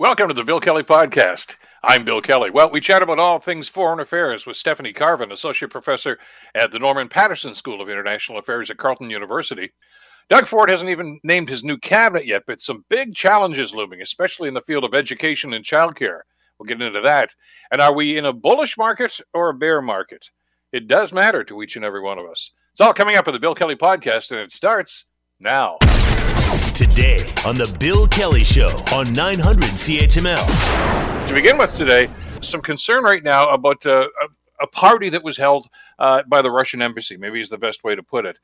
Welcome to the Bill Kelly Podcast. I'm Bill Kelly. Well, we chat about all things foreign affairs with Stephanie Carvin, associate professor at the Norman Patterson School of International Affairs at Carleton University. Doug Ford hasn't even named his new cabinet yet, but some big challenges looming, especially in the field of education and childcare. We'll get into that. And are we in a bullish market or a bear market? It does matter to each and every one of us. It's all coming up in the Bill Kelly Podcast, and it starts now. Today on The Bill Kelly Show on 900 CHML. To begin with today, some concern right now about a party that was held by the Russian embassy, maybe is the best way to put it.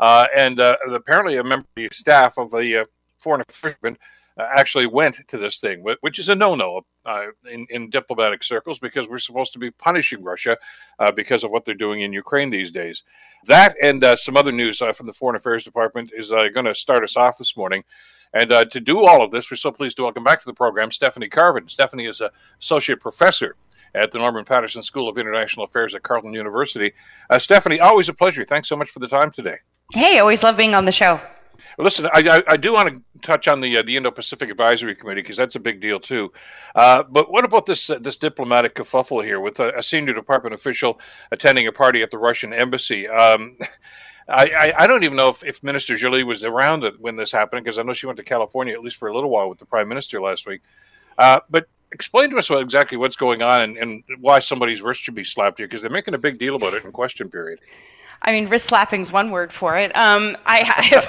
And apparently a member of the staff of the Foreign Affairs Department actually went to this thing, which is a no-no in diplomatic circles because we're supposed to be punishing Russia because of what they're doing in Ukraine these days. That and some other news from the Foreign Affairs Department is going to start us off this morning. And to do all of this, we're so pleased to welcome back to the program Stephanie Carvin. Stephanie is an associate professor at the Norman Patterson School of International Affairs at Carleton University. Stephanie, always a pleasure. Thanks so much for the time today. Hey, always love being on the show. Listen, I do want to touch on the Indo-Pacific Advisory Committee because that's a big deal too. But what about this diplomatic kerfuffle here with a senior department official attending a party at the Russian embassy? I don't even know if Minister Jolie was around when this happened because I know she went to California at least for a little while with the Prime Minister last week. But explain to us exactly what's going on and why somebody's wrist should be slapped here because they're making a big deal about it in question period. I mean, wrist slapping's one word for it. I have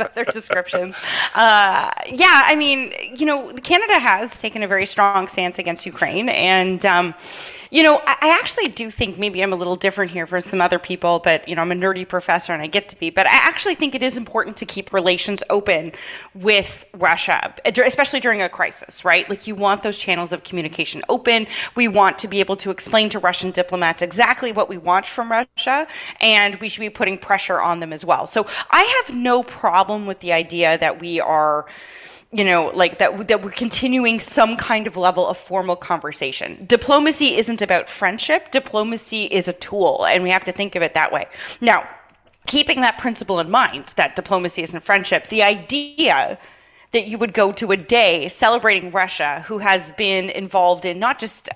other descriptions. I mean, you know, Canada has taken a very strong stance against Ukraine. And, you know, I actually do think maybe I'm a little different here from some other people, but, you know, I'm a nerdy professor and I get to be. But I actually think it is important to keep relations open with Russia, especially during a crisis, right? Like, you want those channels of communication open. We want to be able to explain to Russian diplomats exactly what we want from Russia. And we should be putting pressure on them as well. So I have no problem with the idea that we are, you know, like that we're continuing some kind of level of formal conversation. Diplomacy isn't about friendship. Diplomacy is a tool, and we have to think of it that way. Now, keeping that principle in mind, that diplomacy isn't friendship, the idea that you would go to a day celebrating Russia, who has been involved in not just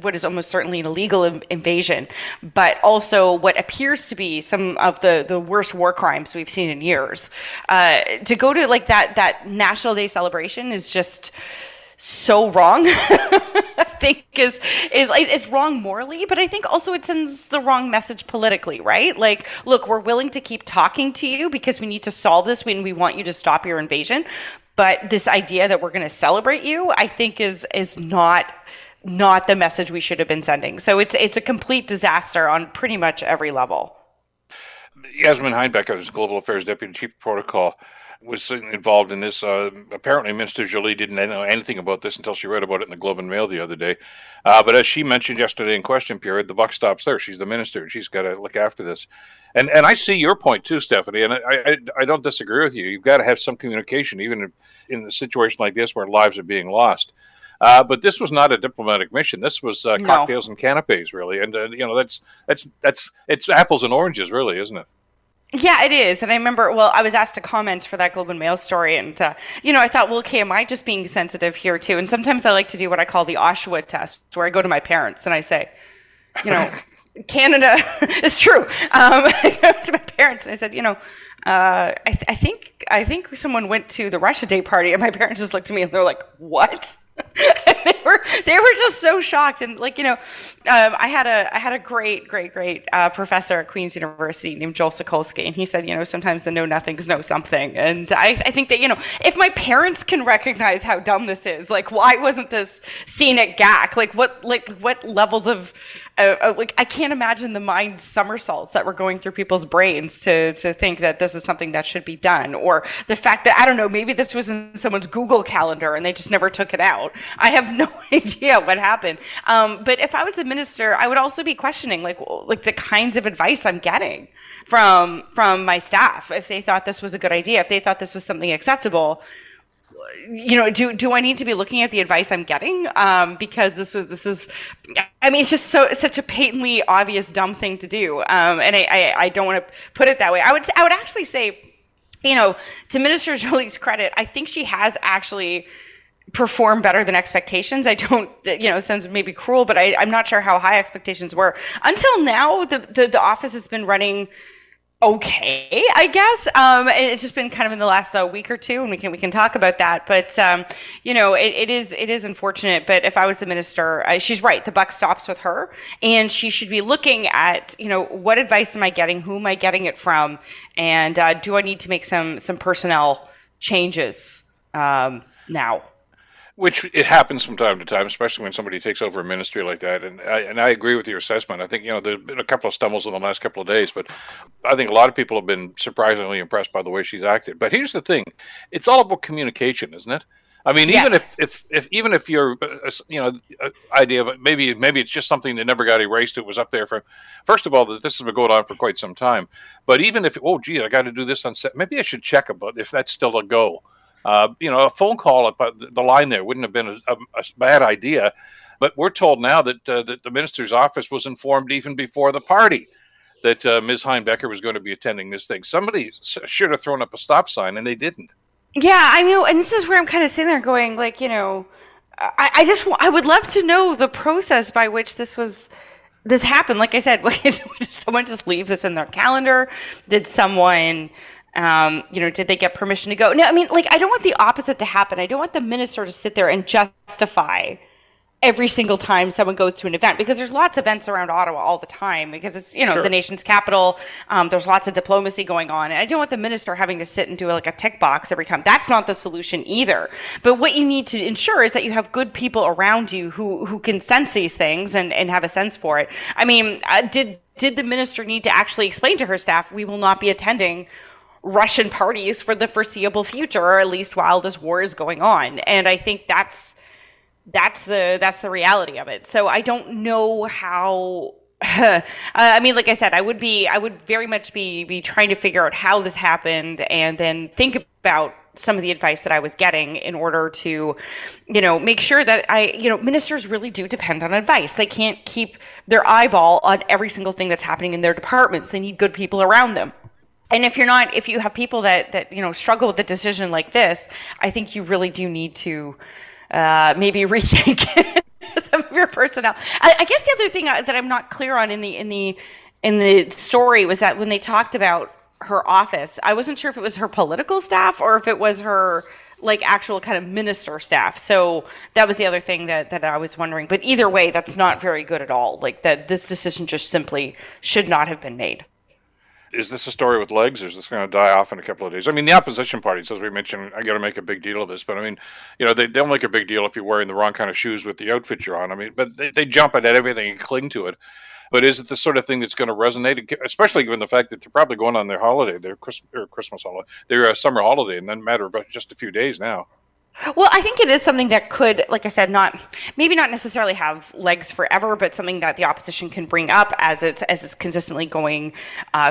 what is almost certainly an illegal invasion, but also what appears to be some of the worst war crimes we've seen in years. To go to like that National Day celebration is just so wrong. I think it's wrong morally, but I think also it sends the wrong message politically, right? Like, look, we're willing to keep talking to you because we need to solve this when we want you to stop your invasion. But this idea that we're going to celebrate you, I think, is not the message we should have been sending. So it's a complete disaster on pretty much every level. Yasmin Heinbeck, who's Global Affairs Deputy Chief of Protocol, was involved in this. Apparently, Minister Jolie didn't know anything about this until she read about it in the Globe and Mail the other day. But as she mentioned yesterday in question period, the buck stops there. She's the minister, and she's got to look after this. And I see your point too, Stephanie, and I don't disagree with you. You've got to have some communication, even in a situation like this where lives are being lost. But this was not a diplomatic mission. This was cocktails and canapes, really. And you know, that's it's apples and oranges, really, isn't it? Yeah, it is. And I remember, well, I was asked to comment for that Globe and Mail story. And, you know, I thought, well, okay, am I just being sensitive here too? And sometimes I like to do what I call the Oshawa test, where I go to my parents and I say, you know, Canada, it's true. I went to my parents and I said, you know, I think someone went to the Russia Day party, and my parents just looked at me and they're like, what? They were just so shocked. And, like, you know, I had a great professor at Queen's University named Joel Sokolsky, and he said, you know, sometimes the know nothings know something. And I think that, you know, if my parents can recognize how dumb this is, like, why wasn't this seen at GAC? Like, what levels of like, I can't imagine the mind somersaults that were going through people's brains to think that this is something that should be done, or the fact that, I don't know, maybe this was in someone's Google calendar and they just never took it out. I have no idea what happened. But if I was a minister, I would also be questioning like the kinds of advice I'm getting from my staff. If they thought this was a good idea, if they thought this was something acceptable, you know, do I need to be looking at the advice I'm getting? Because this is, I mean, it's just such a patently obvious dumb thing to do. And I don't want to put it that way. I would actually say, you know, to Minister Jolie's credit, I think she has actually perform better than expectations. I don't, you know, it sounds maybe cruel, but I'm not sure how high expectations were. Until now, the office has been running okay, I guess. And it's just been kind of in the last week or two, and we can talk about that. But you know, it is unfortunate. But if I was the minister, she's right. The buck stops with her, and she should be looking at, you know, what advice am I getting? Who am I getting it from? And do I need to make some personnel changes now? Which it happens from time to time, especially when somebody takes over a ministry like that. And I agree with your assessment. I think, you know, there's been a couple of stumbles in the last couple of days, but I think a lot of people have been surprisingly impressed by the way she's acted. But here's the thing. It's all about communication, isn't it? I mean, even yes. if your, you know, idea of maybe it's just something that never got erased. It was up there for, first of all, that this has been going on for quite some time. But even if, oh, gee, I got to do this on set. Maybe I should check about if that's still a go. You know, a phone call about the line there wouldn't have been a bad idea. But we're told now that, that the minister's office was informed even before the party that Ms. Heinbecker was going to be attending this thing. Somebody should have thrown up a stop sign, and they didn't. Yeah, I mean, and this is where I'm kind of sitting there going, like, you know, I would love to know the process by which this happened. Like I said, did someone just leave this in their calendar? Did someone... you know, did they get permission to go? No, I mean, like, I don't want the opposite to happen. I don't want the minister to sit there and justify every single time someone goes to an event, because there's lots of events around Ottawa all the time, because it's, you know, sure. The nation's capital. There's lots of diplomacy going on. And I don't want the minister having to sit and do like a tick box every time. That's not the solution either. But what you need to ensure is that you have good people around you who can sense these things and have a sense for it. I mean, did the minister need to actually explain to her staff, we will not be attending Russian parties for the foreseeable future, or at least while this war is going on? And I think that's the reality of it. So I don't know how. I mean, like I said, I would very much be trying to figure out how this happened, and then think about some of the advice that I was getting in order to, you know, make sure that ministers really do depend on advice. They can't keep their eyeball on every single thing that's happening in their departments. They need good people around them. And if you have people that you know, struggle with a decision like this, I think you really do need to maybe rethink some of your personnel. I guess the other thing that I'm not clear on in the story was that when they talked about her office, I wasn't sure if it was her political staff or if it was her like actual kind of minister staff. So that was the other thing that I was wondering. But either way, that's not very good at all. Like that, this decision just simply should not have been made. Is this a story with legs, or is this going to die off in a couple of days? I mean, the opposition parties, as we mentioned, I got to make a big deal of this, but I mean, you know, they'll make a big deal if you're wearing the wrong kind of shoes with the outfit you're on. I mean, but they jump at everything and cling to it. But is it the sort of thing that's going to resonate, especially given the fact that they're probably going on their holiday, their summer holiday, and then matter of just a few days now? Well, I think it is something that could, like I said, not necessarily have legs forever, but something that the opposition can bring up as it's consistently going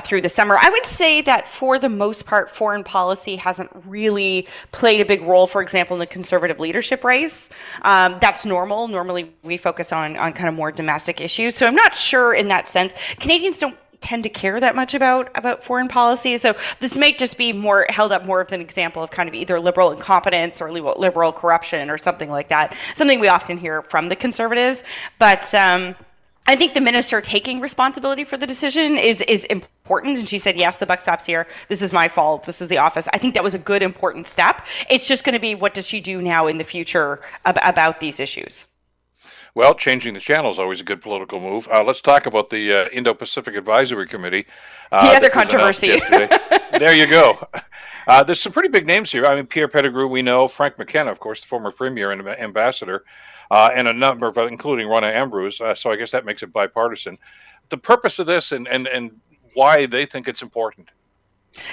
through the summer. I would say that for the most part, foreign policy hasn't really played a big role, for example, in the Conservative leadership race. That's normal. Normally, we focus on kind of more domestic issues. So I'm not sure in that sense. Canadians don't tend to care that much about foreign policy. So this may just be more held up more of an example of kind of either liberal incompetence or liberal corruption or something like that, something we often hear from the Conservatives. But I think the minister taking responsibility for the decision is important. And she said, yes, the buck stops here. This is my fault. This is the office. I think that was a good, important step. It's just going to be, what does she do now in the future about these issues? Well, changing the channel is always a good political move. Let's talk about the Indo-Pacific Advisory Committee. The other controversy. There you go. There's some pretty big names here. I mean, Pierre Pettigrew, we know. Frank McKenna, of course, the former premier and ambassador, and a number of, including Ronna Ambrose. So I guess that makes it bipartisan. The purpose of this and why they think it's important.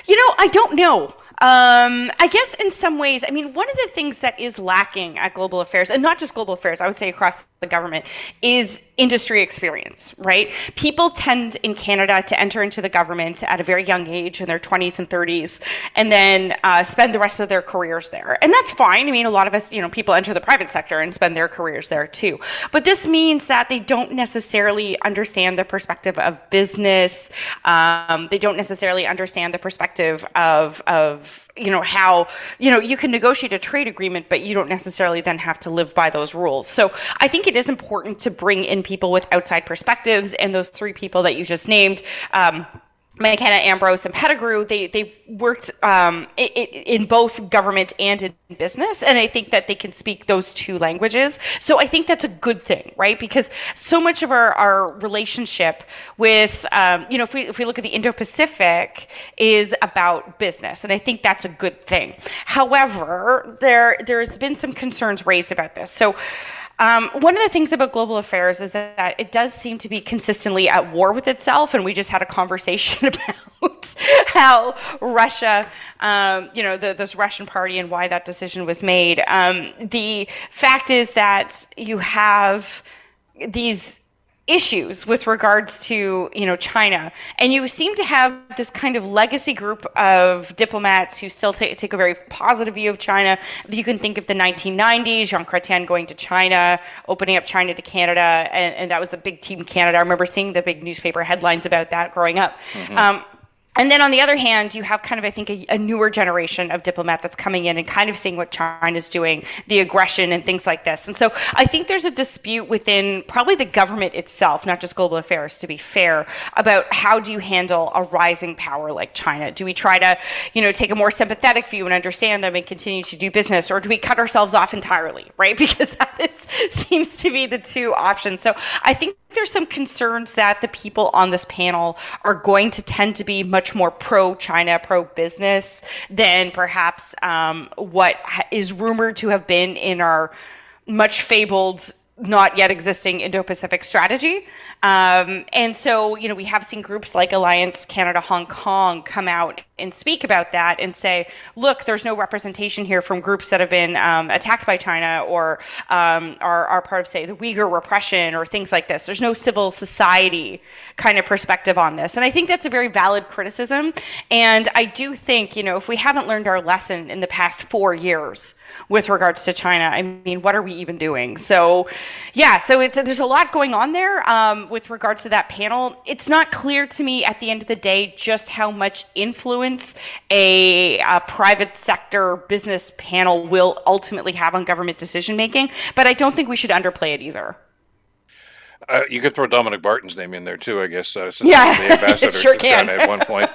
You know, I don't know. I guess in some ways, I mean, one of the things that is lacking at global affairs, and not just global affairs, I would say across the government, is industry experience, right? People tend in Canada to enter into the government at a very young age, in their 20s and 30s, and then spend the rest of their careers there. And that's fine. I mean, a lot of us, you know, people enter the private sector and spend their careers there too. But this means that they don't necessarily understand the perspective of business. They don't necessarily understand the perspective of of, you know, how, you know, you can negotiate a trade agreement, but you don't necessarily then have to live by those rules. So I think it is important to bring in people with outside perspectives, and those three people that you just named, McKenna, Ambrose, and Pettigrew, they've worked in both government and in business, and I think that they can speak those two languages. So I think that's a good thing, right? Because so much of our relationship with, you know, if we look at the Indo-Pacific, is about business, and I think that's a good thing. However, there's been some concerns raised about this. So. One of the things about global affairs is that it does seem to be consistently at war with itself, and we just had a conversation about how Russia, you know, this Russian party and why that decision was made. The fact is that you have these issues with regards to, you know, China, and you seem to have this kind of legacy group of diplomats who still take a very positive view of China. You can think of the 1990s, Jean Chrétien going to China, opening up China to Canada, and that was the big Team Canada. I remember seeing the big newspaper headlines about that growing up. Mm-hmm. And then on the other hand, you have kind of, I think, a newer generation of diplomat that's coming in and kind of seeing what China's doing, the aggression and things like this. And so I think there's a dispute within probably the government itself, not just global affairs, to be fair, about how do you handle a rising power like China? Do we try to, you know, take a more sympathetic view and understand them and continue to do business, or do we cut ourselves off entirely, right? Because that seems to be the two options. So I think there's some concerns that the people on this panel are going to tend to be much more pro-China, pro-business than perhaps what is rumored to have been in our much fabled, not yet existing Indo-Pacific strategy. And so, you know, we have seen groups like Alliance Canada-Hong Kong come out and speak about that and say, look, there's no representation here from groups that have been attacked by China, or are part of, say, the Uyghur repression or things like this. There's no civil society kind of perspective on this. And I think that's a very valid criticism. And I do think, you know, if we haven't learned our lesson in the past 4 years with regards to China, I mean, what are we even doing? So, yeah, so there's a lot going on there with regards to that panel. It's not clear to me at the end of the day just how much influence a private sector business panel will ultimately have on government decision making, but I don't think we should underplay it either. You could throw Dominic Barton's name in there too, I guess, since yeah, the ambassador sure to China at one point.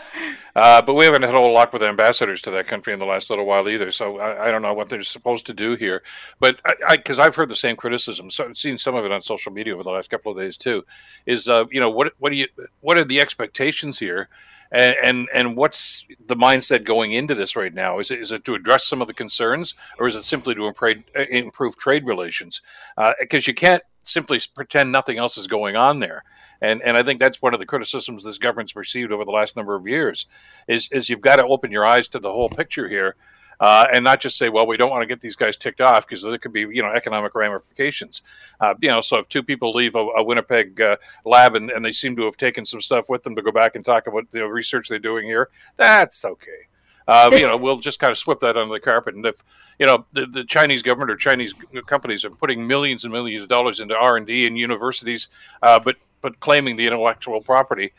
But we haven't had a whole lot with ambassadors to that country in the last little while either, so I don't know what they're supposed to do here. But because I've heard the same criticism, so I've seen some of it on social media over the last couple of days too, is you know, what are the expectations here? And what's the mindset going into this right now? Is it to address some of the concerns, or is it simply to improve trade relations? Because you can't simply pretend nothing else is going on there. And I think that's one of the criticisms this government's received over the last number of years, is you've got to open your eyes to the whole picture here. And not just say, well, we don't want to get these guys ticked off because there could be, you know, economic ramifications. You know, so if two people leave a Winnipeg lab and they seem to have taken some stuff with them to go back and talk about the research they're doing here, that's okay. You know, we'll just kind of sweep that under the carpet. And if, you know, the Chinese government or Chinese companies are putting millions and millions of dollars into R&D in universities, but claiming the intellectual property,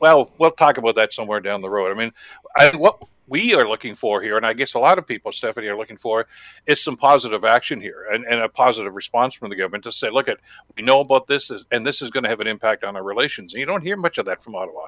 well, we'll talk about that somewhere down the road. I mean, what we are looking for here, and I guess a lot of people, Stephanie, are looking for, is some positive action here and a positive response from the government to say, look, we know about this, and this is going to have an impact on our relations. And you don't hear much of that from Ottawa.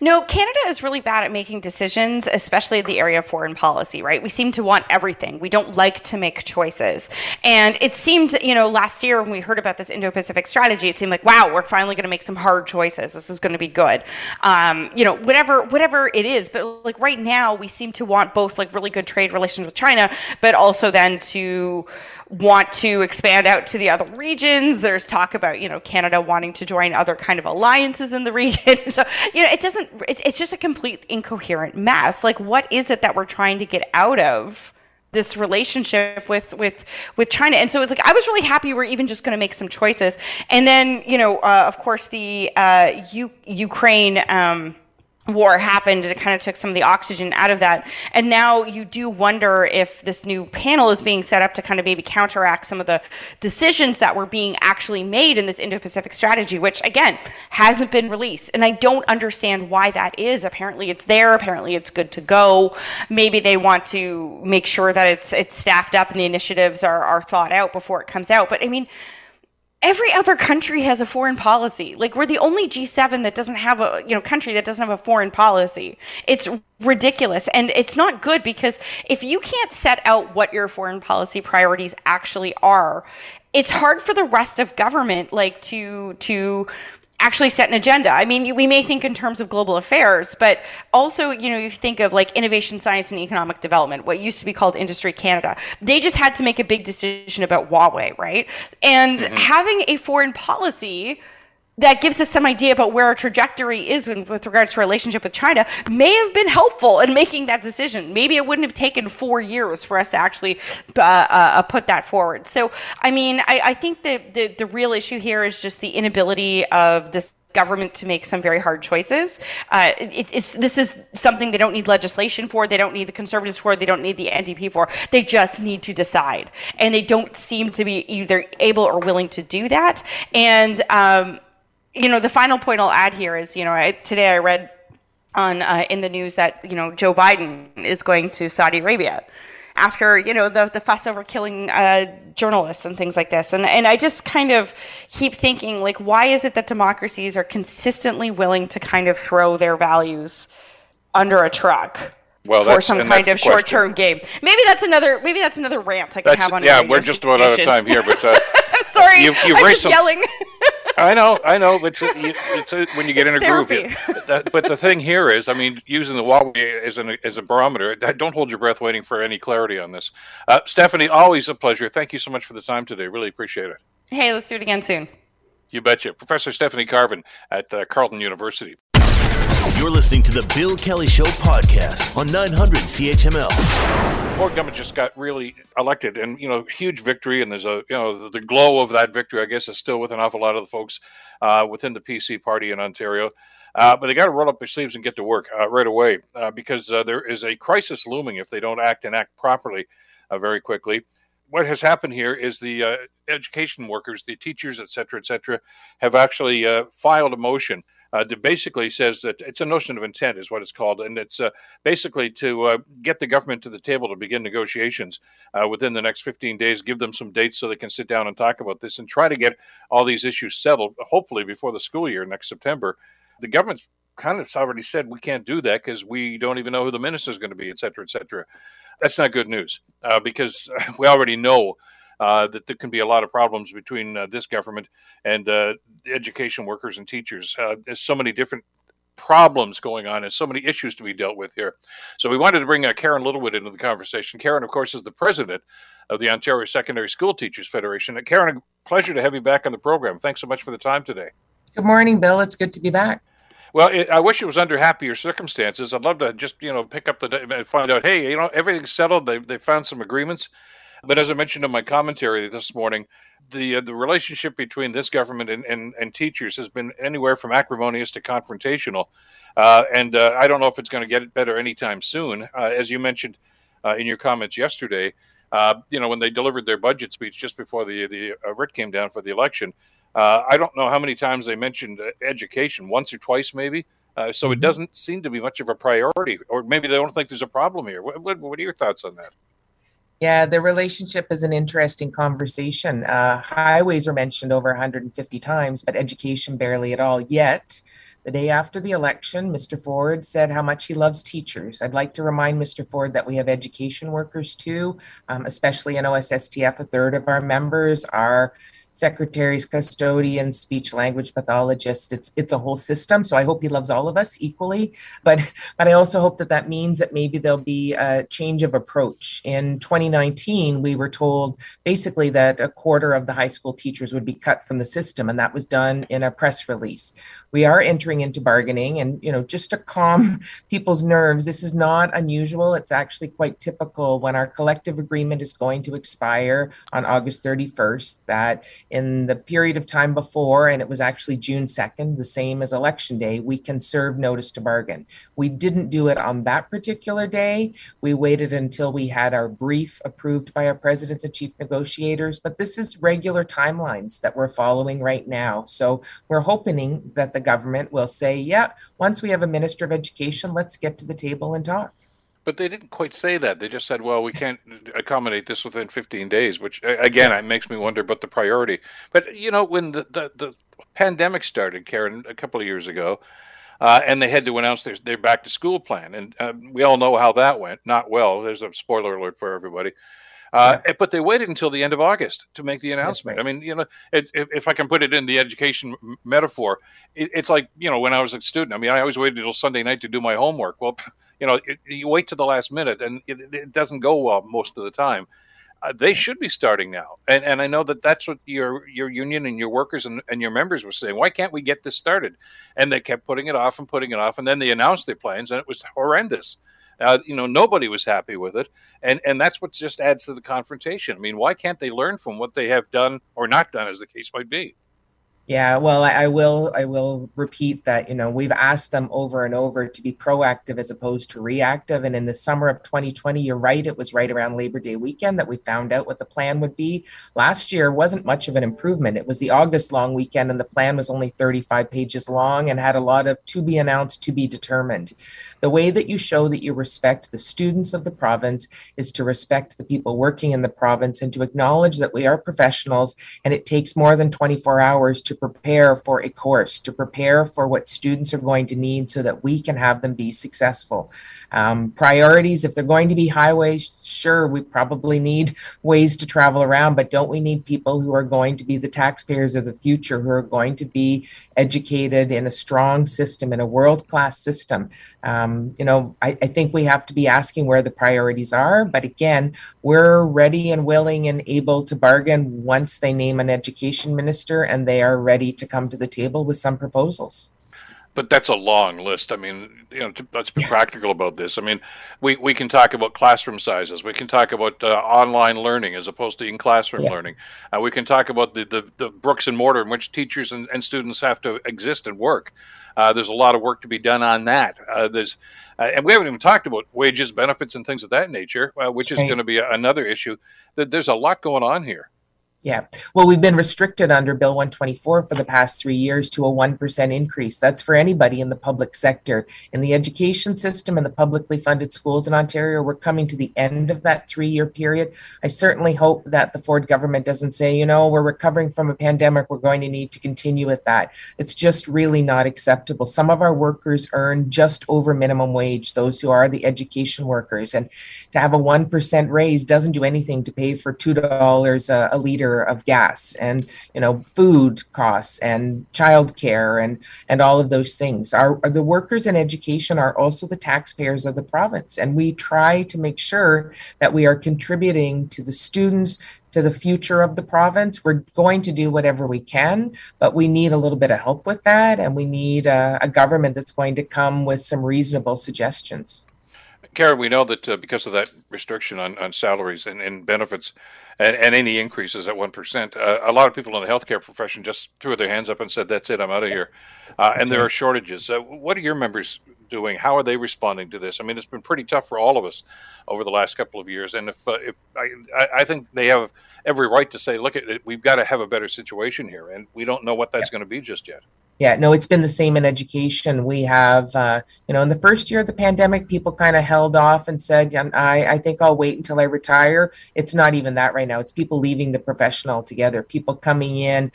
No, Canada is really bad at making decisions, especially in the area of foreign policy, right? We seem to want everything. We don't like to make choices. And it seemed, you know, last year when we heard about this Indo-Pacific strategy, it seemed like, wow, we're finally going to make some hard choices. This is going to be good. You know, whatever it is. But like right now, we seem to want both like really good trade relations with China, but also then to want to expand out to the other regions. There's talk about, you know, Canada wanting to join other kind of alliances in the region. So, you know, it's just a complete incoherent mess. Like, what is it that we're trying to get out of this relationship with China? And so it's like, I was really happy we're even just going to make some choices. And then, you know, of course, the Ukraine war happened, it kind of took some of the oxygen out of that. And now you do wonder if this new panel is being set up to kind of maybe counteract some of the decisions that were being actually made in this Indo-Pacific strategy, which again, hasn't been released. And I don't understand why that is. Apparently it's there, apparently it's good to go. Maybe they want to make sure that it's staffed up and the initiatives are thought out before it comes out. But I mean, every other country has a foreign policy. Like, we're the only G7 that doesn't have a, you know, country that doesn't have a foreign policy. It's ridiculous. And it's not good, because if you can't set out what your foreign policy priorities actually are, it's hard for the rest of government, like, to actually set an agenda. I mean, we may think in terms of global affairs, but also, you know, you think of like innovation, science, and economic development, what used to be called Industry Canada. They just had to make a big decision about Huawei, right? And having a foreign policy that gives us some idea about where our trajectory is with regards to our relationship with China may have been helpful in making that decision. Maybe it wouldn't have taken 4 years for us to actually put that forward. So, I mean, I think that the real issue here is just the inability of this government to make some very hard choices. This is something they don't need legislation for, they don't need the Conservatives for, they don't need the NDP for. They just need to decide. And they don't seem to be either able or willing to do that. And, you know, the final point I'll add here is, you know, today I read on in the news that, you know, Joe Biden is going to Saudi Arabia after, you know, the fuss over killing journalists and things like this. And I just kind of keep thinking, like, why is it that democracies are consistently willing to kind of throw their values under a truck? Well, for some kind of short-term game. Maybe that's another rant I can have on. Yeah, we're just about out of time here, but I'm sorry, I'm just yelling. I know, but when you get in a groove. But the thing here is, I mean, using the Huawei as a barometer, don't hold your breath waiting for any clarity on this. Stephanie, always a pleasure. Thank you so much for the time today. Really appreciate it. Hey, let's do it again soon. You betcha. Professor Stephanie Carvin at Carleton University. You're listening to the Bill Kelly Show podcast on 900 CHML. The government just got really elected, and, you know, huge victory, and there's a, you know, the glow of that victory, I guess, is still with an awful lot of the folks within the PC party in Ontario. But they got to roll up their sleeves and get to work right away, because there is a crisis looming if they don't act properly very quickly. What has happened here is the education workers, the teachers, et cetera, have actually filed a motion that basically says that it's a notion of intent is what it's called. And it's basically to get the government to the table to begin negotiations within the next 15 days, give them some dates so they can sit down and talk about this and try to get all these issues settled, hopefully before the school year next September. The government's kind of already said we can't do that because we don't even know who the minister is going to be, et cetera. That's not good news because we already know that there can be a lot of problems between this government and education workers and teachers. There's so many different problems going on and so many issues to be dealt with here. So we wanted to bring Karen Littlewood into the conversation. Karen, of course, is the president of the Ontario Secondary School Teachers Federation. And Karen, pleasure to have you back on the program. Thanks so much for the time today. Good morning, Bill. It's good to be back. Well, I wish it was under happier circumstances. I'd love to just, you know, pick up and find out, hey, you know, everything's settled. They found some agreements. But as I mentioned in my commentary this morning, the relationship between this government and teachers has been anywhere from acrimonious to confrontational. And I don't know if it's going to get better anytime soon. As you mentioned in your comments yesterday, you know, when they delivered their budget speech just before the writ came down for the election, I don't know how many times they mentioned education, once or twice maybe. So it doesn't seem to be much of a priority, or maybe they don't think there's a problem here. What are your thoughts on that? Yeah, the relationship is an interesting conversation. Highways were mentioned over 150 times, but education barely at all. Yet, the day after the election, Mr. Ford said how much he loves teachers. I'd like to remind Mr. Ford that we have education workers too, especially in OSSTF. A third of our members are secretaries, custodians, speech language pathologists. It's a whole system. So I hope he loves all of us equally. But I also hope that means that maybe there'll be a change of approach. In 2019, we were told basically that a quarter of the high school teachers would be cut from the system. And that was done in a press release. We are entering into bargaining. And, you know, just to calm people's nerves, this is not unusual. It's actually quite typical when our collective agreement is going to expire on August 31st that in the period of time before, and it was actually June 2nd, the same as Election Day, we can serve notice to bargain. We didn't do it on that particular day. We waited until we had our brief approved by our presidents and chief negotiators, but this is regular timelines that we're following right now. So we're hoping that the government will say, yeah, once we have a Minister of Education, let's get to the table and talk. But they didn't quite say that. They just said, well, we can't accommodate this within 15 days, which, again, it makes me wonder about the priority. But, you know, when the pandemic started, Karen, a couple of years ago, and they had to announce their back-to-school plan, and we all know how that went. Not well. There's a spoiler alert for everybody. Yeah. But they waited until the end of August to make the announcement. Right. I mean, you know, if I can put it in the education metaphor, it's like, you know, when I was a student, I mean, I always waited until Sunday night to do my homework. Well, you know, you wait to the last minute and it doesn't go well most of the time. They should be starting now. And I know that that's what your union and your workers and your members were saying. Why can't we get this started? And they kept putting it off. And then they announced their plans and it was horrendous. You know, nobody was happy with it. And that's what just adds to the confrontation. I mean, why can't they learn from what they have done or not done, as the case might be? Yeah, well, I will repeat that, you know, we've asked them over and over to be proactive as opposed to reactive. And in the summer of 2020, you're right, it was right around Labor Day weekend that we found out what the plan would be. Last year wasn't much of an improvement. It was the August long weekend and the plan was only 35 pages long and had a lot of to be announced, to be determined. The way that you show that you respect the students of the province is to respect the people working in the province and to acknowledge that we are professionals and it takes more than 24 hours to prepare for a course, to prepare for what students are going to need so that we can have them be successful. Priorities, if they're going to be highways, sure, we probably need ways to travel around, but don't we need people who are going to be the taxpayers of the future, who are going to be educated in a strong system, in a world-class system? You know, I think we have to be asking where the priorities are, but again, we're ready and willing and able to bargain once they name an education minister and they are ready to come to the table with some proposals. But that's a long list. I mean, you know, let's be practical about this. I mean, we can talk about classroom sizes. We can talk about online learning as opposed to in-classroom learning. We can talk about the bricks and mortar in which teachers and students have to exist and work. There's a lot of work to be done on that. And we haven't even talked about wages, benefits, and things of that nature, which is going to be another issue. There's a lot going on here. Yeah. Well, we've been restricted under Bill 124 for the past 3 years to a 1% increase. That's for anybody in the public sector. In the education system and the publicly funded schools in Ontario, we're coming to the end of that 3-year period. I certainly hope that the Ford government doesn't say, you know, we're recovering from a pandemic. We're going to need to continue with that. It's just really not acceptable. Some of our workers earn just over minimum wage, those who are the education workers. And to have a 1% raise doesn't do anything to pay for $2 a litre of gas and, you know, food costs and childcare and all of those things. The workers in education are also the taxpayers of the province, and we try to make sure that we are contributing to the students, to the future of the province. We're going to do whatever we can, but we need a little bit of help with that, and we need a government that's going to come with some reasonable suggestions. Karen, we know that because of that restriction on salaries and benefits and any increases at 1%, a lot of people in the healthcare profession just threw their hands up and said, that's it, I'm out of here. And there are shortages. What are your members doing? How are they responding to this? I mean, it's been pretty tough for all of us over the last couple of years. And if I think they have every right to say, look, we've got to have a better situation here. And we don't know what that's going to be just yet. Yeah, no, it's been the same in education. We have, you know, in the first year of the pandemic, people kind of held off and said, I think I'll wait until I retire. It's not even that right now. It's people leaving the profession altogether, people coming in,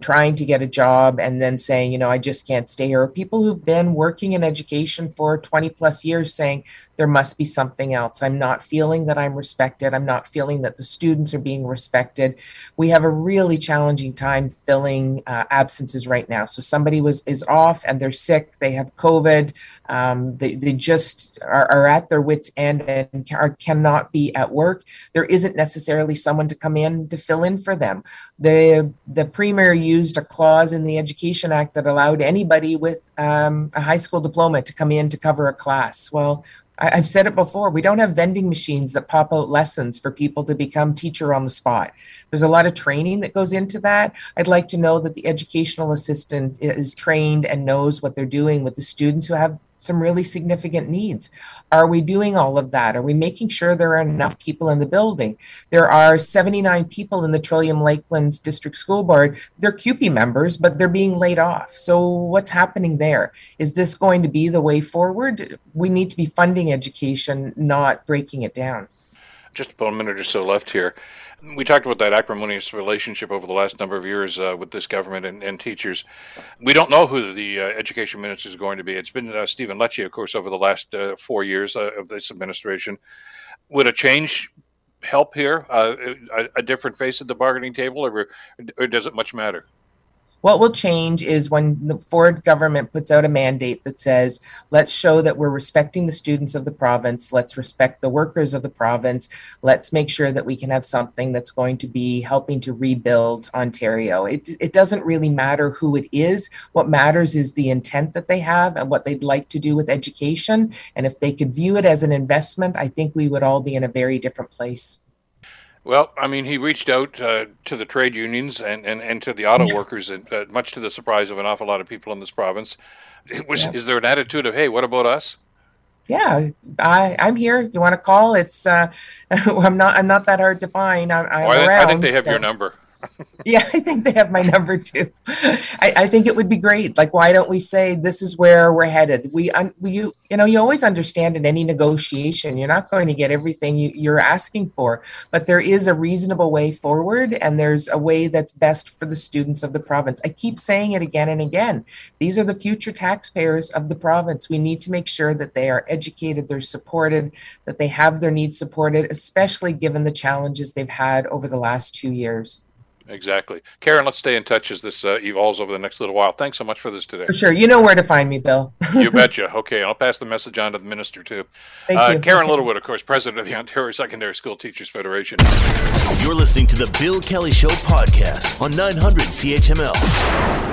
trying to get a job and then saying, you know, I just can't stay here. Or people who've been working in education for 20 plus years saying there must be something else. I'm not feeling that I'm respected. I'm not feeling that the students are being respected. We have a really challenging time filling absences right now. So somebody is off and they're sick. They have COVID. They just are at their wits' end and cannot be at work. There isn't necessarily someone to come in to fill in for them. The Premier used a clause in the Education Act that allowed anybody with a high school diploma to come in to cover a class. Well, I've said it before, we don't have vending machines that pop out lessons for people to become teacher on the spot. There's a lot of training that goes into that. I'd like to know that the educational assistant is trained and knows what they're doing with the students who have some really significant needs. Are we doing all of that? Are we making sure there are enough people in the building? There are 79 people in the Trillium Lakelands District School Board. They're CUPE members, but they're being laid off. So what's happening there? Is this going to be the way forward? We need to be funding education, not breaking it down. Just about a minute or so left here. We talked about that acrimonious relationship over the last number of years with this government and teachers. We don't know who the education minister is going to be. It's been Stephen Lecce, of course, over the last 4 years of this administration. Would a change help here? A different face at the bargaining table, or does it much matter? What will change is when the Ford government puts out a mandate that says, let's show that we're respecting the students of the province, let's respect the workers of the province, let's make sure that we can have something that's going to be helping to rebuild Ontario. It doesn't really matter who it is. What matters is the intent that they have and what they'd like to do with education. And if they could view it as an investment, I think we would all be in a very different place. Well, I mean, he reached out to the trade unions and to the auto workers, and much to the surprise of an awful lot of people in this province. Is there an attitude of, hey, what about us? Yeah, I'm here. You want to call? It's I'm not that hard to find. I'm around. I think they have your number. Yeah, I think they have my number too. I think it would be great. Like, why don't we say this is where we're headed? You always understand in any negotiation, you're not going to get everything you're asking for, but there is a reasonable way forward, and there's a way that's best for the students of the province. I keep saying it again and again. These are the future taxpayers of the province. We need to make sure that they are educated, they're supported, that they have their needs supported, especially given the challenges they've had over the last 2 years. Exactly. Karen, let's stay in touch as this evolves over the next little while. Thanks so much for this today. For sure. You know where to find me, Bill. You betcha. Okay. I'll pass the message on to the minister, too. Thank you. Karen Littlewood, of course, president of the Ontario Secondary School Teachers Federation. You're listening to the Bill Kelly Show podcast on 900 CHML.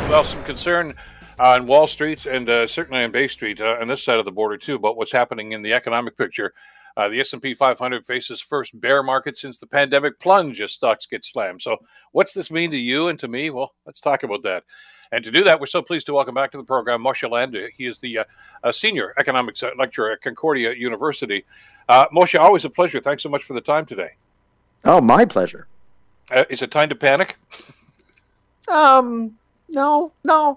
Well, some concern on Wall Street and certainly on Bay Street on this side of the border, too, about what's happening in the economic picture. The S&P 500 faces first bear market since the pandemic plunge as stocks get slammed. So what's this mean to you and to me? Well, let's talk about that. And to do that, we're so pleased to welcome back to the program Moshe Lande. He is the senior economics lecturer at Concordia University. Moshe, always a pleasure. Thanks so much for the time today. Oh, my pleasure. Is it time to panic? No.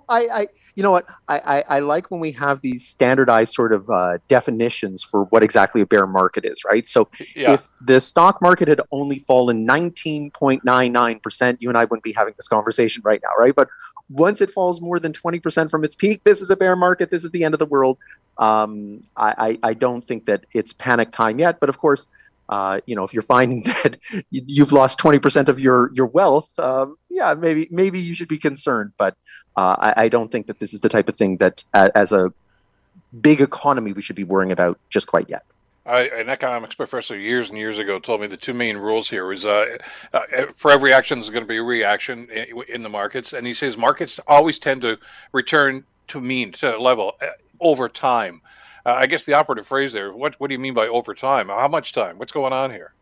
I you know what? I like when we have these standardized sort of definitions for what exactly a bear market is, right? So if the stock market had only fallen 19.99%, you and I wouldn't be having this conversation right now, right? But once it falls more than 20% from its peak, this is a bear market. This is the end of the world. I don't think that it's panic time yet. But of course, if you're finding that you've lost 20% of your wealth, maybe you should be concerned. But I don't think that this is the type of thing that, as a big economy, we should be worrying about just quite yet. An economics professor years and years ago told me the two main rules here is for every action there's going to be a reaction in the markets. And he says markets always tend to return to mean to level over time. I guess the operative phrase there, what do you mean by over time? How much time? What's going on here?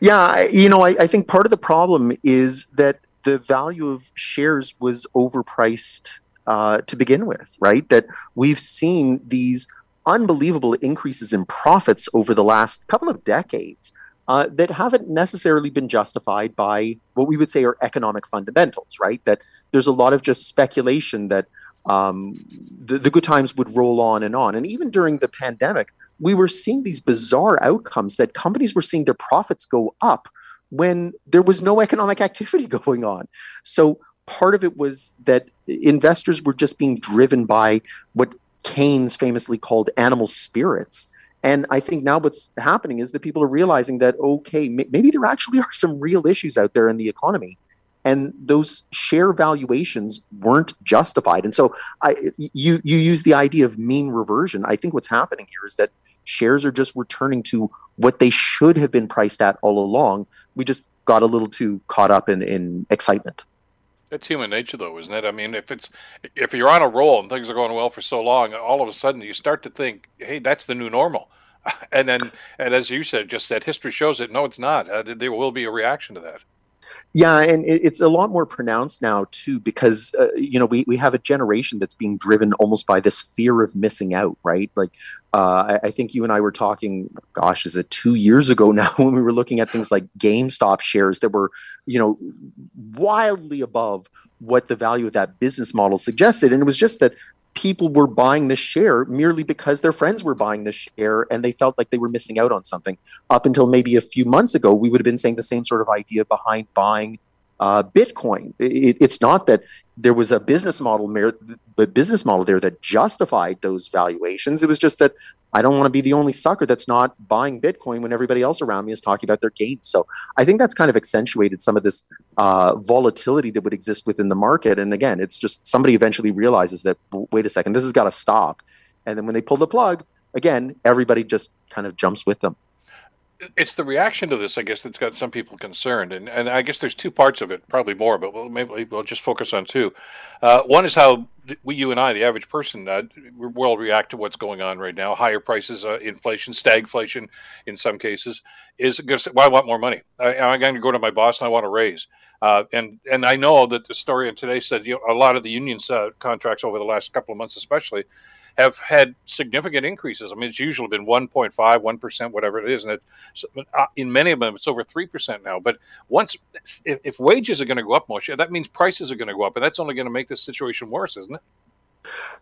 Yeah, I think part of the problem is that the value of shares was overpriced to begin with, right? That we've seen these unbelievable increases in profits over the last couple of decades that haven't necessarily been justified by what we would say are economic fundamentals, right? That there's a lot of just speculation that the good times would roll on. And even during the pandemic, we were seeing these bizarre outcomes that companies were seeing their profits go up when there was no economic activity going on. So part of it was that investors were just being driven by what Keynes famously called animal spirits. And I think now what's happening is that people are realizing that, okay, maybe there actually are some real issues out there in the economy. And those share valuations weren't justified. And so you use the idea of mean reversion. I think what's happening here is that shares are just returning to what they should have been priced at all along. We just got a little too caught up in excitement. That's human nature, though, isn't it? I mean, if you're on a roll and things are going well for so long, all of a sudden you start to think, hey, that's the new normal. And as you said, just that history shows that, no, it's not. There will be a reaction to that. Yeah, and it's a lot more pronounced now, too, because, you know, we have a generation that's being driven almost by this fear of missing out, right? Like, I think you and I were talking, gosh, is it 2 years ago now, when we were looking at things like GameStop shares that were, you know, wildly above what the value of that business model suggested. And it was just that people were buying this share merely because their friends were buying this share and they felt like they were missing out on something. Up until maybe a few months ago, we would have been saying the same sort of idea behind buying Bitcoin. It's not that there was a business model there that justified those valuations. It was just that I don't want to be the only sucker that's not buying Bitcoin when everybody else around me is talking about their gains. So I think that's kind of accentuated some of this volatility that would exist within the market. And again, it's just somebody eventually realizes that, wait a second, this has got to stop. And then when they pull the plug, again, everybody just kind of jumps with them. It's the reaction to this, I guess, that's got some people concerned. And I guess there's two parts of it, probably more, but maybe we'll just focus on two. One is how you and I, the average person, will react to what's going on right now. Higher prices, inflation, stagflation in some cases. Is going to say, well, I want more money. I'm going to go to my boss and I want to raise. And I know that the story in today said, you know, a lot of the unions' contracts over the last couple of months especially have had significant increases. I mean, it's usually been 1.5, 1%, whatever it is. And in many of them, it's over 3% now. But once, if wages are going to go up, Moshe, that means prices are going to go up. And that's only going to make this situation worse, isn't it?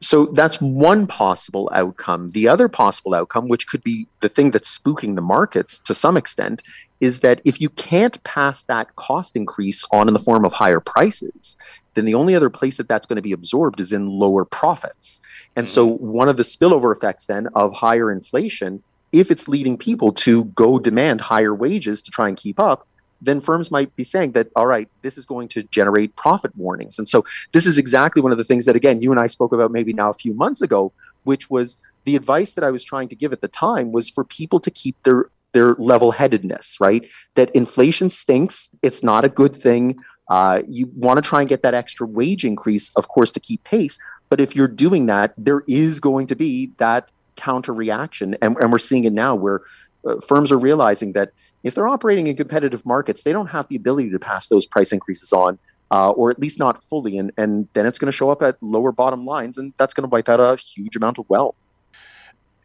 So that's one possible outcome. The other possible outcome, which could be the thing that's spooking the markets to some extent, is that if you can't pass that cost increase on in the form of higher prices, then the only other place that's going to be absorbed is in lower profits. And so one of the spillover effects then of higher inflation, if it's leading people to go demand higher wages to try and keep up, then firms might be saying that, all right, this is going to generate profit warnings. And so this is exactly one of the things that, again, you and I spoke about maybe now a few months ago, which was the advice that I was trying to give at the time was for people to keep their level-headedness, right? That inflation stinks. It's not a good thing. You want to try and get that extra wage increase, of course, to keep pace. But if you're doing that, there is going to be that counter reaction. And we're seeing it now where firms are realizing that if they're operating in competitive markets, they don't have the ability to pass those price increases on, or at least not fully. And then it's going to show up at lower bottom lines, and that's going to wipe out a huge amount of wealth.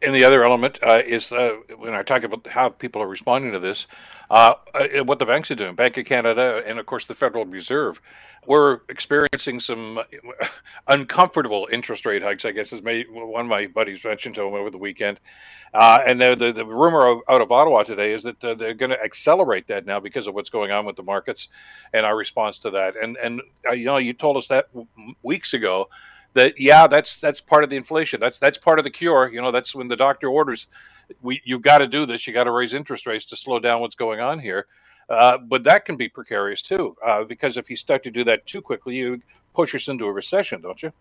And the other element is when I talk about how people are responding to this, what the banks are doing, Bank of Canada and, of course, the Federal Reserve. We're experiencing some uncomfortable interest rate hikes, I guess, as one of my buddies mentioned to him over the weekend. And the rumor out of Ottawa today is that they're going to accelerate that now because of what's going on with the markets and our response to that. And you know, you told us that weeks ago. That, yeah, that's part of the inflation. That's part of the cure. You know, that's when the doctor orders, you've got to do this. You got to raise interest rates to slow down what's going on here. But that can be precarious too, because if you start to do that too quickly, you push us into a recession, don't you?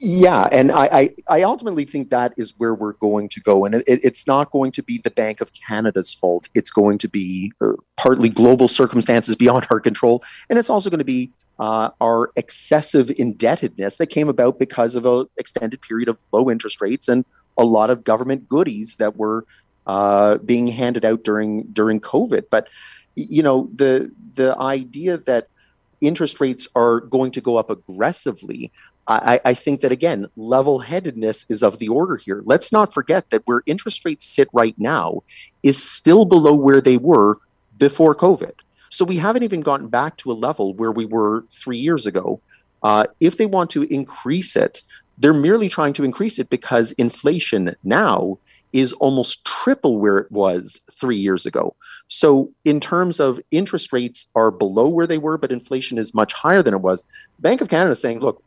Yeah, and I ultimately think that is where we're going to go. And it's not going to be the Bank of Canada's fault. It's going to be partly global circumstances beyond our control. And it's also going to be our excessive indebtedness that came about because of an extended period of low interest rates and a lot of government goodies that were being handed out during COVID. But, you know, the idea that interest rates are going to go up aggressively, I think that, again, level-headedness is of the order here. Let's not forget that where interest rates sit right now is still below where they were before COVID. So we haven't even gotten back to a level where we were 3 years ago. If they want to increase it, they're merely trying to increase it because inflation now is almost triple where it was 3 years ago. So in terms of interest rates are below where they were, but inflation is much higher than it was. Bank of Canada is saying, look,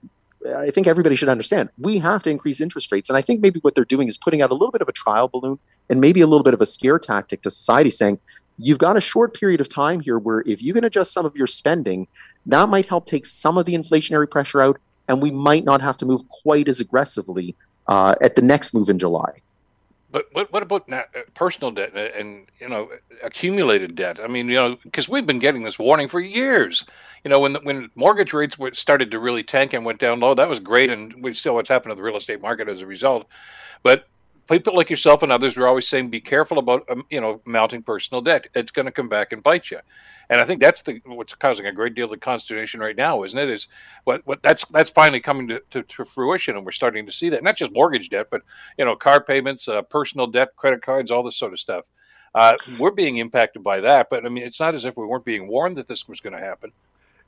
I think everybody should understand, we have to increase interest rates. And I think maybe what they're doing is putting out a little bit of a trial balloon and maybe a little bit of a scare tactic to society saying, you've got a short period of time here where if you can adjust some of your spending, that might help take some of the inflationary pressure out, and we might not have to move quite as aggressively at the next move in July. But what about personal debt and, you know, accumulated debt? I mean, you know, because we've been getting this warning for years. You know, when mortgage rates started to really tank and went down low, that was great. And we saw what's happened to the real estate market as a result. But people like yourself and others were always saying, be careful about, mounting personal debt. It's going to come back and bite you. And I think that's what's causing a great deal of consternation right now, isn't it? Is what that's finally coming to fruition, and we're starting to see that. Not just mortgage debt, but, car payments, personal debt, credit cards, all this sort of stuff. We're being impacted by that. But, I mean, it's not as if we weren't being warned that this was going to happen.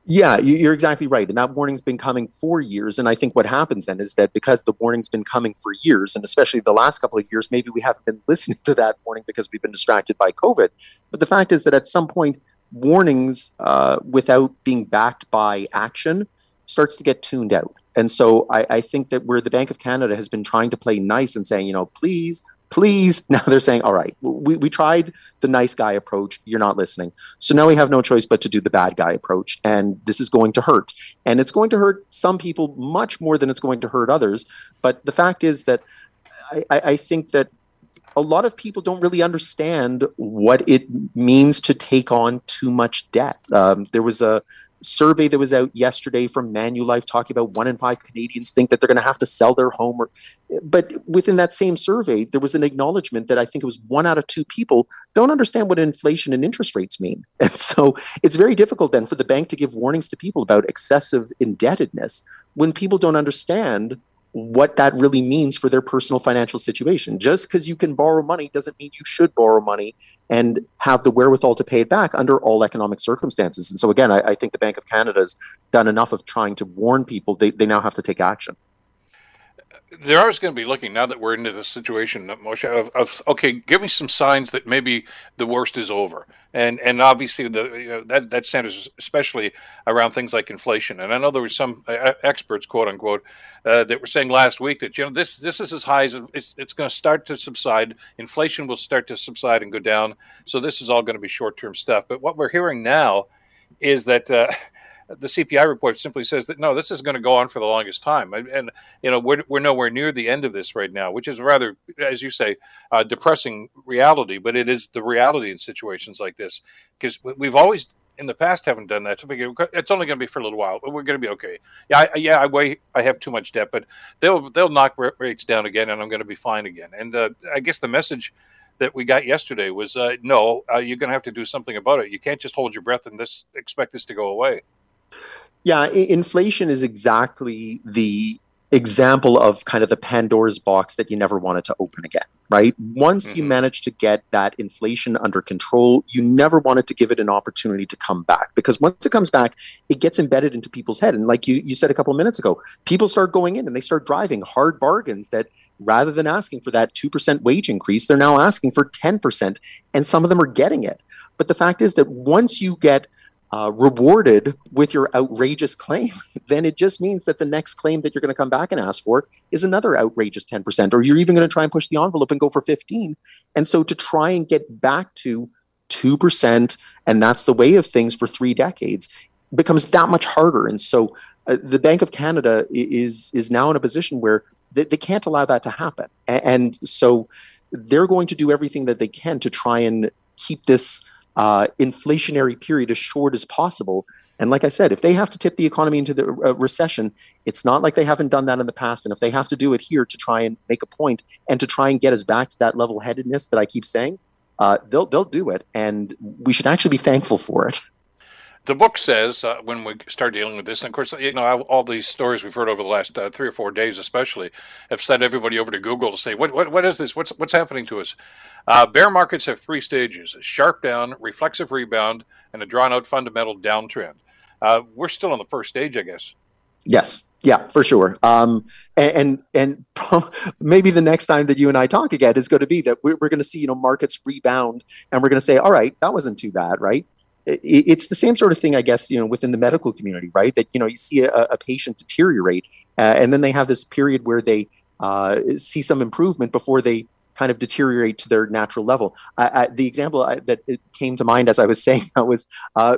Yeah, you're exactly right. And that warning's been coming for years. And I think what happens then is that because the warning's been coming for years, and especially the last couple of years, maybe we haven't been listening to that warning because we've been distracted by COVID. But the fact is that at some point, warnings without being backed by action starts to get tuned out. And so I think that where the Bank of Canada has been trying to play nice and saying, please, please. Now they're saying, all right, we tried the nice guy approach. You're not listening. So now we have no choice but to do the bad guy approach. And this is going to hurt. And it's going to hurt some people much more than it's going to hurt others. But the fact is that I think that a lot of people don't really understand what it means to take on too much debt. There was a survey that was out yesterday from Manulife talking about 1 in 5 Canadians think that they're going to have to sell their home. But within that same survey, there was an acknowledgement that I think it was 1 out of 2 people don't understand what inflation and interest rates mean. And so it's very difficult then for the bank to give warnings to people about excessive indebtedness when people don't understand what that really means for their personal financial situation. Just because you can borrow money doesn't mean you should borrow money and have the wherewithal to pay it back under all economic circumstances. And so again, I think the Bank of Canada has done enough of trying to warn people. They now have to take action. They're always going to be looking, now that we're into this situation, Moshe, okay, give me some signs that maybe the worst is over. And obviously that centers especially around things like inflation. And I know there were some experts, quote unquote, that were saying last week that this is as high as it's going to start to subside. Inflation will start to subside and go down. So this is all going to be short-term stuff. But what we're hearing now is that the CPI report simply says that, no, this is going to go on for the longest time. And we're nowhere near the end of this right now, which is rather, as you say, depressing reality. But it is the reality in situations like this, because we've always in the past haven't done that. It's only going to be for a little while. We're going to be okay. I have too much debt, but they'll knock rates down again and I'm going to be fine again. And I guess the message that we got yesterday was, you're going to have to do something about it. You can't just hold your breath and expect this to go away. Yeah, inflation is exactly the example of kind of the Pandora's box that you never wanted to open again, right? Once you manage to get that inflation under control, you never wanted to give it an opportunity to come back, because once it comes back, it gets embedded into people's head. And like you said a couple of minutes ago, people start going in and they start driving hard bargains that rather than asking for that 2% wage increase, they're now asking for 10%, and some of them are getting it. But the fact is that once you get rewarded with your outrageous claim, then it just means that the next claim that you're going to come back and ask for is another outrageous 10%, or you're even going to try and push the envelope and go for 15. And so to try and get back to 2%, and that's the way of things for 3 decades, becomes that much harder. And so the Bank of Canada is now in a position where they can't allow that to happen. And so they're going to do everything that they can to try and keep this inflationary period as short as possible. And like I said, if they have to tip the economy into the recession, it's not like they haven't done that in the past. And if they have to do it here to try and make a point and to try and get us back to that level-headedness that I keep saying, they'll do it. And we should actually be thankful for it. The book says when we start dealing with this, and of course, all these stories we've heard over the last 3 or 4 days, especially, have sent everybody over to Google to say, what is this? What's happening to us? Bear markets have 3 stages: sharp down, reflexive rebound, and a drawn-out fundamental downtrend. We're still on the first stage, I guess. Yes. Yeah, for sure. And maybe the next time that you and I talk again is going to be that we're going to see markets rebound, and we're going to say, all right, that wasn't too bad, right? It's the same sort of thing, I guess, within the medical community, right? That, you see a patient deteriorate and then they have this period where they see some improvement before they kind of deteriorate to their natural level. The example that came to mind as I was saying that was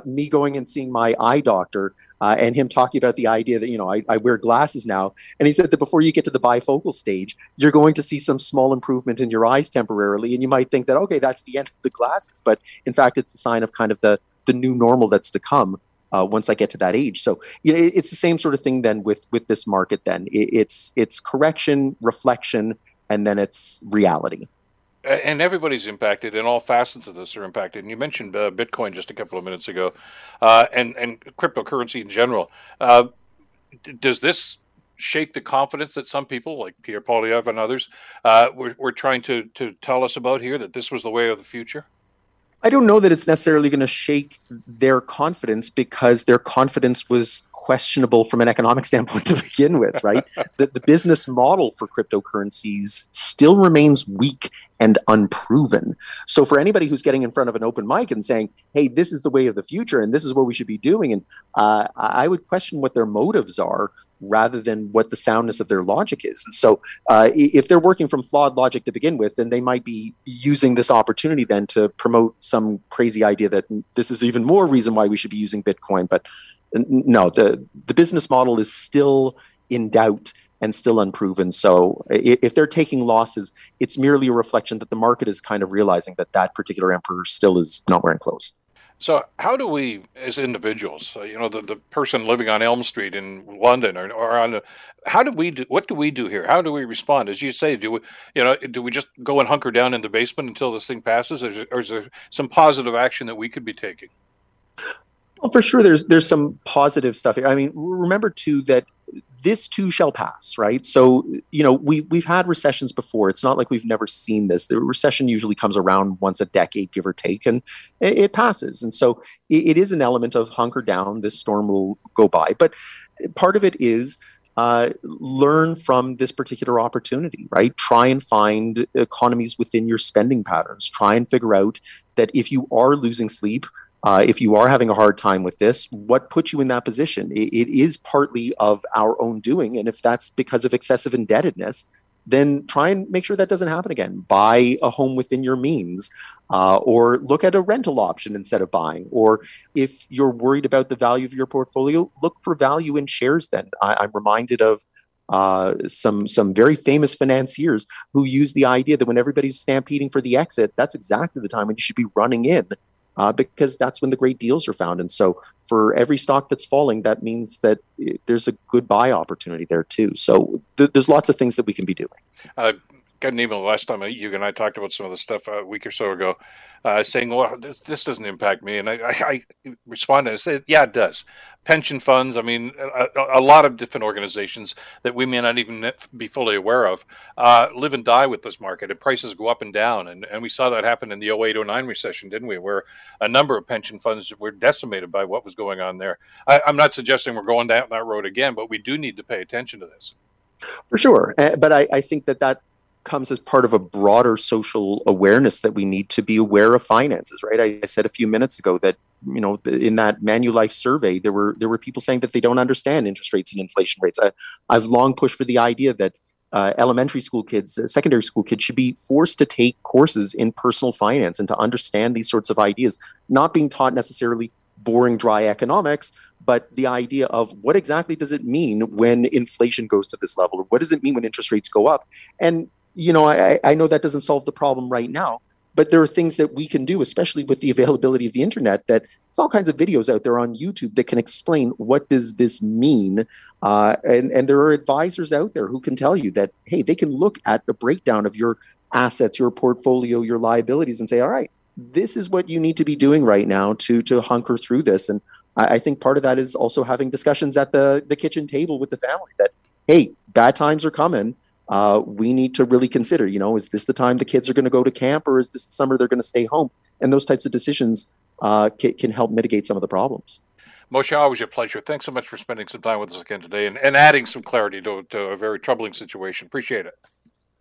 me going and seeing my eye doctor and him talking about the idea that, I wear glasses now. And he said that before you get to the bifocal stage, you're going to see some small improvement in your eyes temporarily. And you might think that, okay, that's the end of the glasses. But in fact, it's a sign of kind of the new normal that's to come once I get to that age. So it's the same sort of thing then with this market then. It's correction, reflection, and then it's reality. And everybody's impacted, and all facets of this are impacted. And you mentioned Bitcoin just a couple of minutes ago, and cryptocurrency in general. Does this shake the confidence that some people, like Pierre Polyev and others, were trying to tell us about here, that this was the way of the future? I don't know that it's necessarily going to shake their confidence, because their confidence was questionable from an economic standpoint to begin with, right? The business model for cryptocurrencies still remains weak and unproven. So for anybody who's getting in front of an open mic and saying, hey, this is the way of the future and this is what we should be doing, and I would question what their motives are rather than what the soundness of their logic is. And so if they're working from flawed logic to begin with, then they might be using this opportunity then to promote some crazy idea that this is even more reason why we should be using Bitcoin. But no, the business model is still in doubt and still unproven. So if they're taking losses, it's merely a reflection that the market is kind of realizing that that particular emperor still is not wearing clothes. So how do we, as individuals, you know, the person living on Elm Street in London, or on, how do we do? What do we do here? How do we respond? As you say, do we just go and hunker down in the basement until this thing passes, or is there some positive action that we could be taking? Well, for sure, there's some positive stuff here. I mean, remember too that this too shall pass, right? So, you know, we've had recessions before. It's not like we've never seen this. The recession usually comes around once a decade, give or take, and it passes. And so it is an element of hunker down. This storm will go by. But part of it is learn from this particular opportunity, right? Try and find economies within your spending patterns. Try and figure out that if you are losing sleep, if you are having a hard time with this, what put you in that position? It is partly of our own doing. And if that's because of excessive indebtedness, then try and make sure that doesn't happen again. Buy a home within your means, or look at a rental option instead of buying. Or if you're worried about the value of your portfolio, look for value in shares then. I'm reminded of some very famous financiers who use the idea that when everybody's stampeding for the exit, that's exactly the time when you should be running in. Because that's when the great deals are found. And so for every stock that's falling, that means that there's a good buy opportunity there too. So there's lots of things that we can be doing. Got an email last time you and I talked about some of the stuff a week or so ago, saying, well, this doesn't impact me. And I responded and said, yeah, it does. Pension funds, I mean, a lot of different organizations that we may not even be fully aware of live and die with this market, and prices go up and down. And we saw that happen in the 08-09 recession, didn't we, where a number of pension funds were decimated by what was going on there. I'm not suggesting we're going down that road again, but we do need to pay attention to this. For sure. But I think that comes as part of a broader social awareness that we need to be aware of finances, right? I said a few minutes ago that, you know, in that Manulife survey, there were people saying that they don't understand interest rates and inflation rates. I've long pushed for the idea that elementary school kids, secondary school kids should be forced to take courses in personal finance and to understand these sorts of ideas, not being taught necessarily boring, dry economics, but the idea of what exactly does it mean when inflation goes to this level, or what does it mean when interest rates go up? And you know, I know that doesn't solve the problem right now, but there are things that we can do, especially with the availability of the internet, that there's all kinds of videos out there on YouTube that can explain what does this mean. And there are advisors out there who can tell you that, hey, they can look at the breakdown of your assets, your portfolio, your liabilities, and say, all right, this is what you need to be doing right now to hunker through this. And I think part of that is also having discussions at the kitchen table with the family that, hey, bad times are coming. We need to really consider, you know, is this the time the kids are going to go to camp, or is this the summer they're going to stay home? And those types of decisions can help mitigate some of the problems. Moshe, always a pleasure. Thanks so much for spending some time with us again today and adding some clarity to a very troubling situation. Appreciate it.